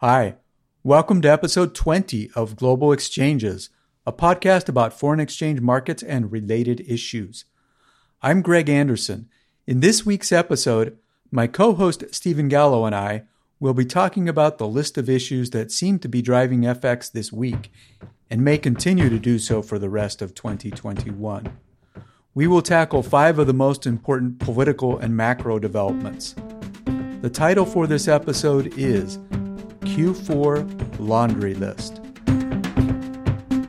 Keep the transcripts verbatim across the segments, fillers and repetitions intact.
Hi, welcome to episode twenty of Global Exchanges, a podcast about foreign exchange markets and related issues. I'm Greg Anderson. In this week's episode, my co-host Stephen Gallo and I will be talking about the list of issues that seem to be driving F X this week and may continue to do so for the rest of twenty twenty-one. We will tackle five of the most important political and macro developments. The title for this episode is Q four Laundry List.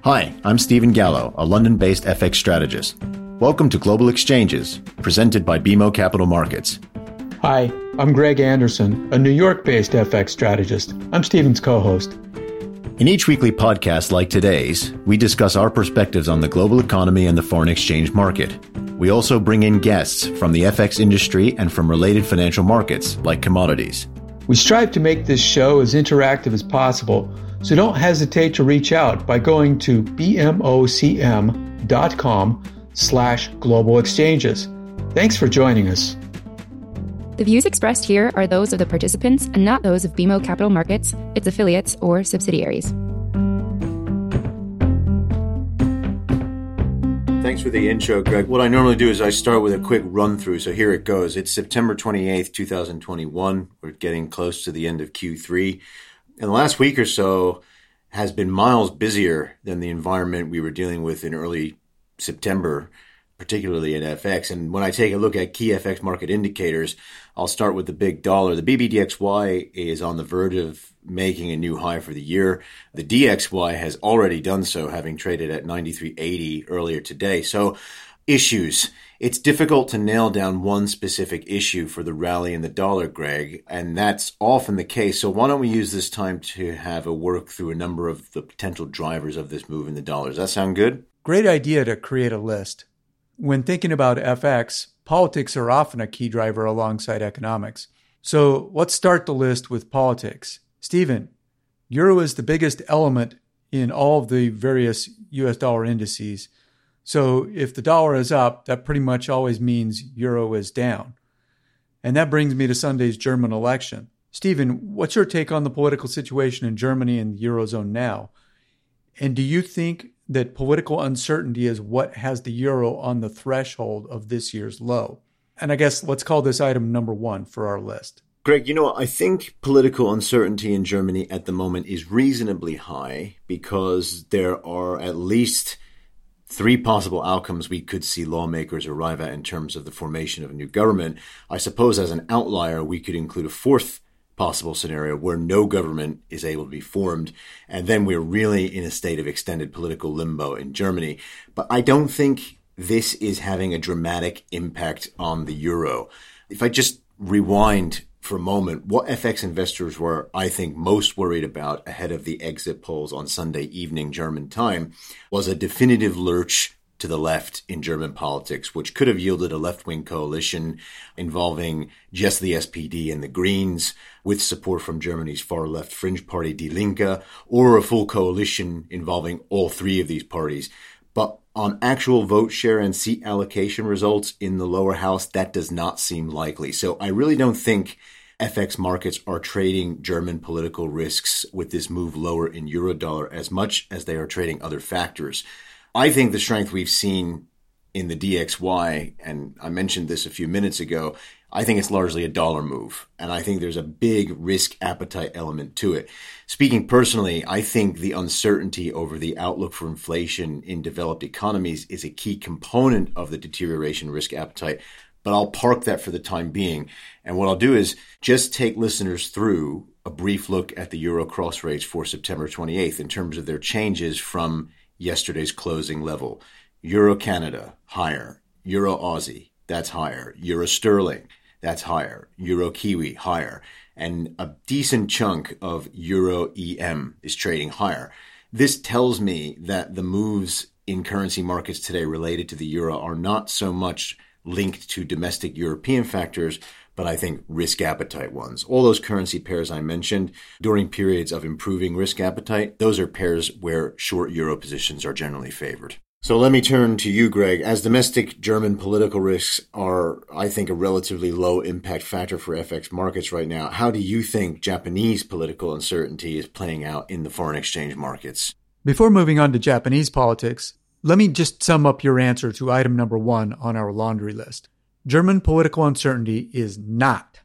Hi, I'm Stephen Gallo, a London-based F X strategist. Welcome to Global Exchanges, presented by B M O Capital Markets. Hi, I'm Greg Anderson, a New York-based F X strategist. I'm Stephen's co-host. In each weekly podcast like today's, we discuss our perspectives on the global economy and the foreign exchange market. We also bring in guests from the F X industry and from related financial markets, like commodities. We strive to make this show as interactive as possible, so don't hesitate to reach out by going to bmocm.com slash global exchanges. Thanks for joining us. The views expressed here are those of the participants and not those of B M O Capital Markets, its affiliates, or subsidiaries. Thanks for the intro, Greg. What I normally do is I start with a quick run-through, so here it goes. It's September twenty-eighth, twenty twenty-one. We're getting close to the end of Q three. And the last week or so has been miles busier than the environment we were dealing with in early September, particularly in F X. And when I take a look at key F X market indicators, I'll start with the big dollar. The B B D X Y is on the verge of making a new high for the year. The D X Y has already done so, having traded at ninety-three eighty earlier today. So issues. It's difficult to nail down one specific issue for the rally in the dollar, Greg, and that's often the case. So why don't we use this time to have a work through a number of the potential drivers of this move in the dollar? Does that sound good? Great idea to create a list. When thinking about F X, politics are often a key driver alongside economics. So let's start the list with politics. Stephen, euro is the biggest element in all of the various U S dollar indices. So if the dollar is up, that pretty much always means euro is down. And that brings me to Sunday's German election. Stephen, what's your take on the political situation in Germany and the eurozone now? And do you think that political uncertainty is what has the euro on the threshold of this year's low? And I guess let's call this item number one for our list. Greg, you know, I think political uncertainty in Germany at the moment is reasonably high because there are at least three possible outcomes we could see lawmakers arrive at in terms of the formation of a new government. I suppose as an outlier, we could include a fourth possible scenario where no government is able to be formed. And then we're really in a state of extended political limbo in Germany. But I don't think this is having a dramatic impact on the euro. If I just rewind for a moment, what F X investors were, I think, most worried about ahead of the exit polls on Sunday evening German time was a definitive lurch to the left in German politics, which could have yielded a left-wing coalition involving just the S P D and the Greens, with support from Germany's far-left fringe party Die Linke, or a full coalition involving all three of these parties. But on actual vote share and seat allocation results in the lower house, that does not seem likely. So I really don't think F X markets are trading German political risks with this move lower in eurodollar as much as they are trading other factors. I think the strength we've seen in the D X Y, and I mentioned this a few minutes ago, I think it's largely a dollar move, and I think there's a big risk appetite element to it. Speaking personally, I think the uncertainty over the outlook for inflation in developed economies is a key component of the deterioration risk appetite, but I'll park that for the time being. And what I'll do is just take listeners through a brief look at the euro cross rates for September twenty-eighth in terms of their changes from yesterday's closing level. Euro Canada, higher. Euro Aussie, that's higher. Euro Sterling, that's higher. Euro Kiwi, higher. And a decent chunk of Euro E M is trading higher. This tells me that the moves in currency markets today related to the euro are not so much linked to domestic European factors, but I think risk appetite ones. All those currency pairs I mentioned during periods of improving risk appetite, those are pairs where short euro positions are generally favored. So let me turn to you, Greg. As domestic German political risks are, I think, a relatively low impact factor for F X markets right now, how do you think Japanese political uncertainty is playing out in the foreign exchange markets? Before moving on to Japanese politics, let me just sum up your answer to item number one on our laundry list. German political uncertainty is not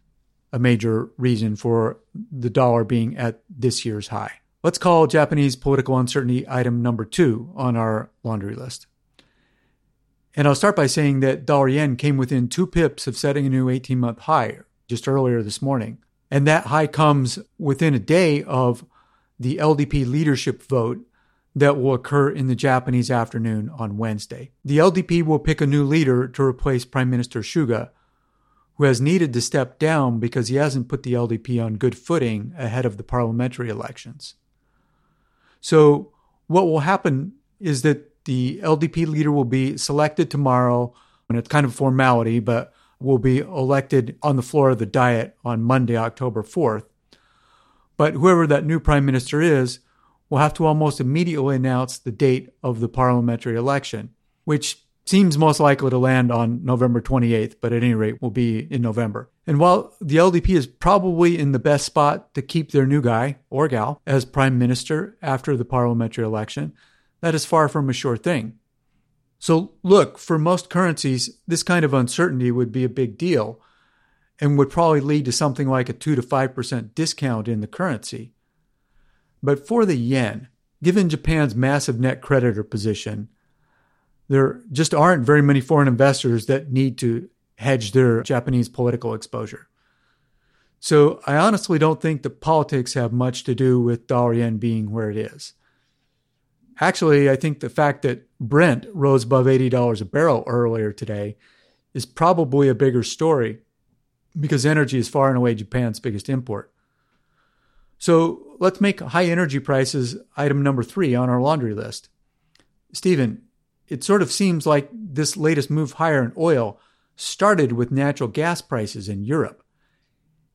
a major reason for the dollar being at this year's high. Let's call Japanese political uncertainty item number two on our laundry list. And I'll start by saying that dollar yen came within two pips of setting a new eighteen-month high just earlier this morning. And that high comes within a day of the L D P leadership vote that will occur in the Japanese afternoon on Wednesday. The L D P will pick a new leader to replace Prime Minister Suga, who has needed to step down because he hasn't put the L D P on good footing ahead of the parliamentary elections. So what will happen is that the L D P leader will be selected tomorrow, and it's kind of a formality, but will be elected on the floor of the Diet on Monday, October fourth. But whoever that new prime minister is will have to almost immediately announce the date of the parliamentary election, which seems most likely to land on November twenty-eighth, but at any rate will be in November. And while the L D P is probably in the best spot to keep their new guy, or gal, as prime minister after the parliamentary election, that is far from a sure thing. So look, for most currencies, this kind of uncertainty would be a big deal and would probably lead to something like a two to five percent discount in the currency. But for the yen, given Japan's massive net creditor position, there just aren't very many foreign investors that need to hedge their Japanese political exposure. So I honestly don't think that politics have much to do with dollar yen being where it is. Actually, I think the fact that Brent rose above eighty dollars a barrel earlier today is probably a bigger story because energy is far and away Japan's biggest import. So let's make high energy prices item number three on our laundry list. Stephen, it sort of seems like this latest move higher in oil started with natural gas prices in Europe.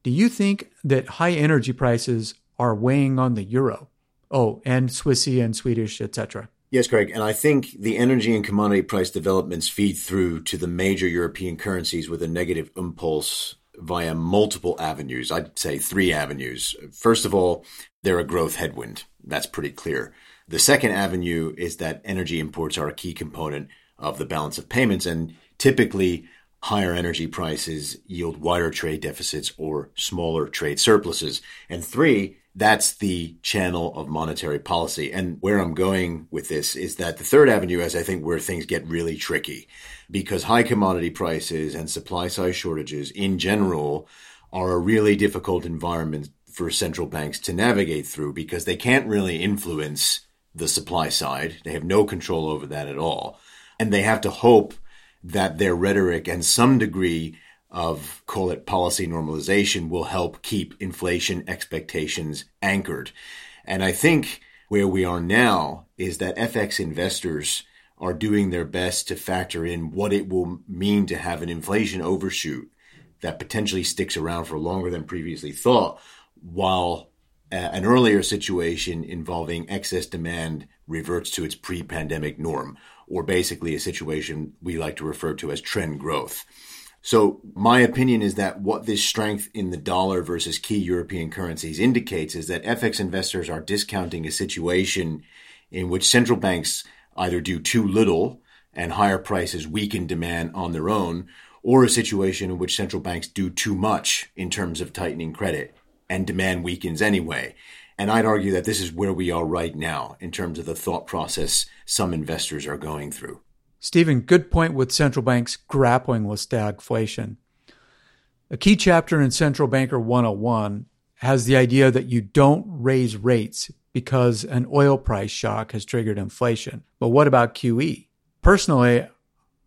Do you think that high energy prices are weighing on the euro? Oh, and Swiss and Swedish, et cetera. Yes, Greg. And I think the energy and commodity price developments feed through to the major European currencies with a negative impulse via multiple avenues. I'd say three avenues. First of all, they're a growth headwind. That's pretty clear. The second avenue is that energy imports are a key component of the balance of payments, and typically higher energy prices yield wider trade deficits or smaller trade surpluses. And three, that's the channel of monetary policy. And where I'm going with this is that the third avenue is, I think, where things get really tricky because high commodity prices and supply-side shortages in general are a really difficult environment for central banks to navigate through because they can't really influence the supply side. They have no control over that at all. And they have to hope that their rhetoric and some degree of, call it policy normalization, will help keep inflation expectations anchored. And I think where we are now is that F X investors are doing their best to factor in what it will mean to have an inflation overshoot that potentially sticks around for longer than previously thought, while an earlier situation involving excess demand reverts to its pre-pandemic norm, or basically a situation we like to refer to as trend growth. So my opinion is that what this strength in the dollar versus key European currencies indicates is that F X investors are discounting a situation in which central banks either do too little and higher prices weaken demand on their own, or a situation in which central banks do too much in terms of tightening credit, and demand weakens anyway. And I'd argue that this is where we are right now in terms of the thought process some investors are going through. Stephen, good point with central banks grappling with stagflation. A key chapter in Central Banker one oh one has the idea that you don't raise rates because an oil price shock has triggered inflation. But what about Q E? Personally,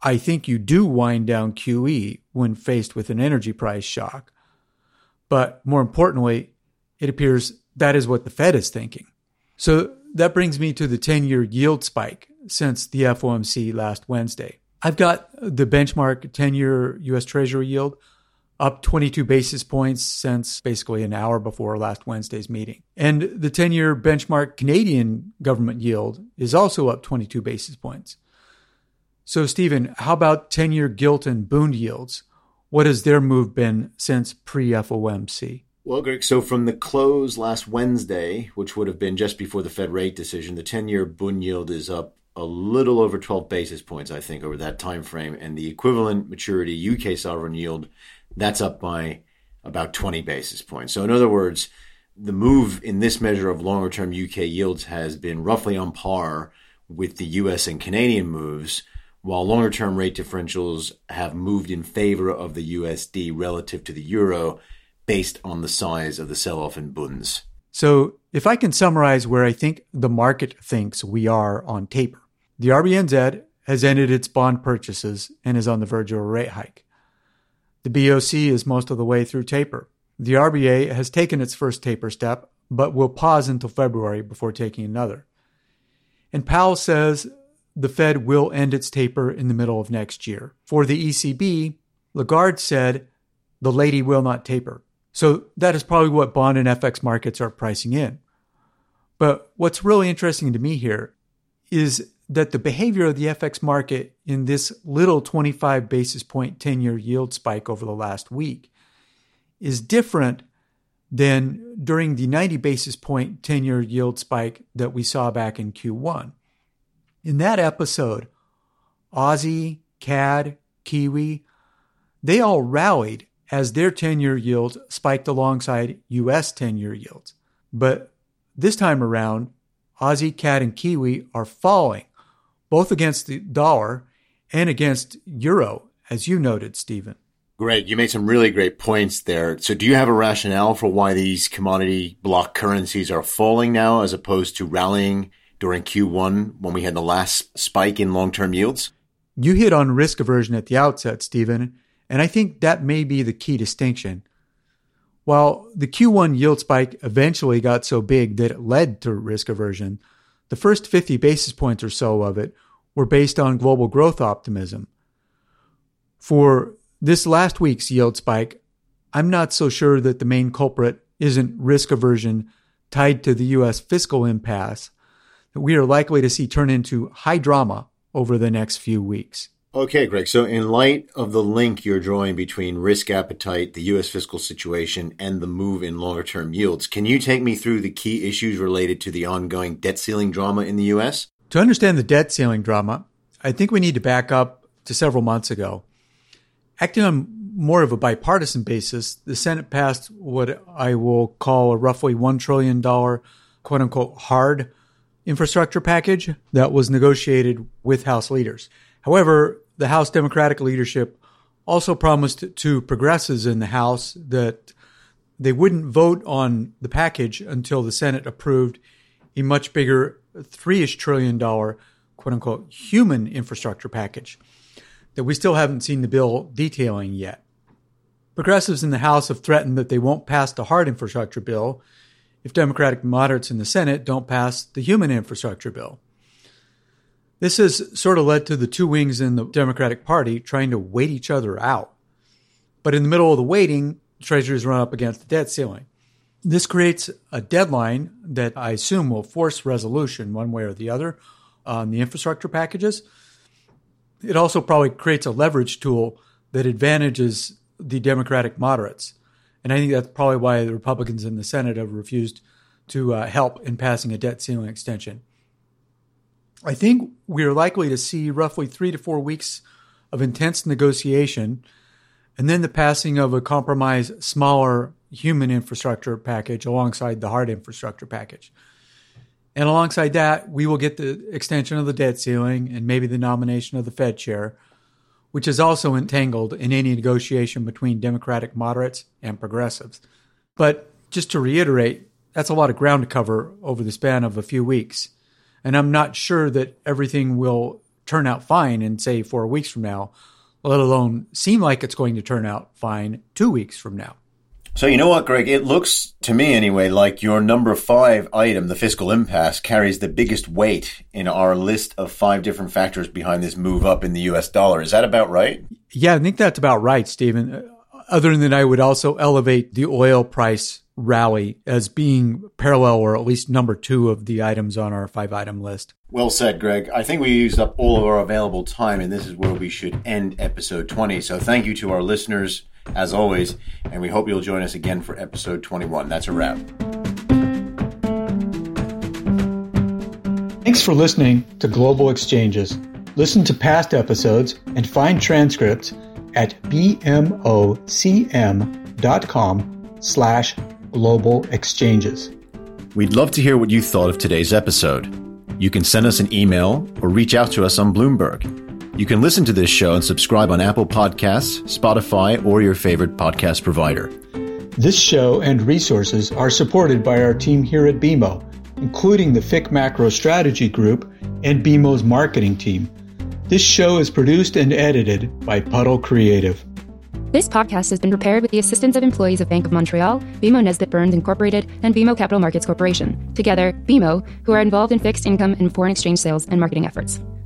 I think you do wind down Q E when faced with an energy price shock. But more importantly, it appears that is what the Fed is thinking. So that brings me to the ten-year yield spike since the F O M C last Wednesday. I've got the benchmark ten-year U S Treasury yield up twenty-two basis points since basically an hour before last Wednesday's meeting. And the ten-year benchmark Canadian government yield is also up twenty-two basis points. So, Stephen, how about ten-year gilt and bond yields? What has their move been since pre-F O M C? Well, Greg, so from the close last Wednesday, which would have been just before the Fed rate decision, the ten-year bund yield is up a little over twelve basis points, I think, over that time frame. And the equivalent maturity U K sovereign yield, that's up by about twenty basis points. So in other words, the move in this measure of longer-term U K yields has been roughly on par with the U S and Canadian moves, while longer-term rate differentials have moved in favor of the U S D relative to the euro, based on the size of the sell-off in bunds. So if I can summarize where I think the market thinks we are on taper, the R B N Z has ended its bond purchases and is on the verge of a rate hike. The B O C is most of the way through taper. The R B A has taken its first taper step, but will pause until February before taking another. And Powell says the Fed will end its taper in the middle of next year. For the E C B, Lagarde said the lady will not taper. So that is probably what bond and F X markets are pricing in. But what's really interesting to me here is that the behavior of the F X market in this little twenty-five basis point ten-year yield spike over the last week is different than during the ninety basis point ten-year yield spike that we saw back in Q one. In that episode, Aussie, C A D, Kiwi, they all rallied as their ten-year yields spiked alongside U S ten-year yields. But this time around, Aussie, C A D, and Kiwi are falling, both against the dollar and against euro, as you noted, Stephen. Greg, you made some really great points there. So do you have a rationale for why these commodity block currencies are falling now as opposed to rallying during Q one when we had the last spike in long-term yields? You hit on risk aversion at the outset, Stephen. And I think that may be the key distinction. While the Q one yield spike eventually got so big that it led to risk aversion, the first fifty basis points or so of it were based on global growth optimism. For this last week's yield spike, I'm not so sure that the main culprit isn't risk aversion tied to the U S fiscal impasse that we are likely to see turn into high drama over the next few weeks. Okay, Greg. So in light of the link you're drawing between risk appetite, the U S fiscal situation, and the move in longer-term yields, can you take me through the key issues related to the ongoing debt ceiling drama in the U S? To understand the debt ceiling drama, I think we need to back up to several months ago. Acting on more of a bipartisan basis, the Senate passed what I will call a roughly one trillion dollars quote-unquote hard infrastructure package that was negotiated with House leaders. However, the House Democratic leadership also promised to progressives in the House that they wouldn't vote on the package until the Senate approved a much bigger three-ish trillion dollar, quote-unquote, human infrastructure package that we still haven't seen the bill detailing yet. Progressives in the House have threatened that they won't pass the hard infrastructure bill if Democratic moderates in the Senate don't pass the human infrastructure bill. This has sort of led to the two wings in the Democratic Party trying to wait each other out. But in the middle of the waiting, Treasury's run up against the debt ceiling. This creates a deadline that I assume will force resolution one way or the other on the infrastructure packages. It also probably creates a leverage tool that advantages the Democratic moderates. And I think that's probably why the Republicans in the Senate have refused to uh, help in passing a debt ceiling extension. I think we are likely to see roughly three to four weeks of intense negotiation and then the passing of a compromise, smaller human infrastructure package alongside the hard infrastructure package. And alongside that, we will get the extension of the debt ceiling and maybe the nomination of the Fed chair, which is also entangled in any negotiation between Democratic moderates and progressives. But just to reiterate, that's a lot of ground to cover over the span of a few weeks. And I'm not sure that everything will turn out fine in, say, four weeks from now, let alone seem like it's going to turn out fine two weeks from now. So you know what, Greg? It looks to me anyway like your number five item, the fiscal impasse, carries the biggest weight in our list of five different factors behind this move up in the U S dollar. Is that about right? Yeah, I think that's about right, Stephen. Other than that, I would also elevate the oil price rally as being parallel or at least number two of the items on our five-item list. Well said, Greg. I think we used up all of our available time, and this is where we should end episode twenty. So thank you to our listeners, as always, and we hope you'll join us again for episode twenty-one. That's a wrap. Thanks for listening to Global Exchanges. Listen to past episodes and find transcripts at bmocm.com slash global exchanges. We'd love to hear what you thought of today's episode. You can send us an email or reach out to us on Bloomberg. You can listen to this show and subscribe on Apple Podcasts, Spotify, or your favorite podcast provider. This show and resources are supported by our team here at B M O, including the F I C Macro Strategy Group and B M O's marketing team. This show is produced and edited by Puddle Creative. This podcast has been prepared with the assistance of employees of Bank of Montreal, B M O Nesbitt Burns Incorporated, and B M O Capital Markets Corporation, together B M O, who are involved in fixed income and foreign exchange sales and marketing efforts.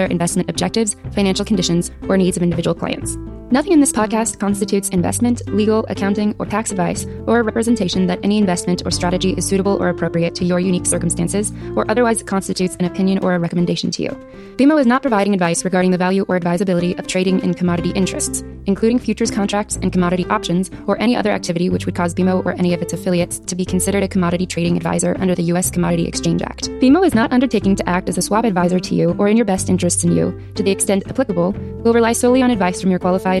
investment objectives, financial conditions, or needs of individual clients. Nothing in this podcast constitutes investment, legal, accounting, or tax advice, or a representation that any investment or strategy is suitable or appropriate to your unique circumstances, or otherwise constitutes an opinion or a recommendation to you. B M O is not providing advice regarding the value or advisability of trading in commodity interests, including futures contracts and commodity options, or any other activity which would cause B M O or any of its affiliates to be considered a commodity trading advisor under the U S Commodity Exchange Act. B M O is not undertaking to act as a swap advisor to you or in your best interests in you. To the extent applicable, we'll rely solely on advice from your qualified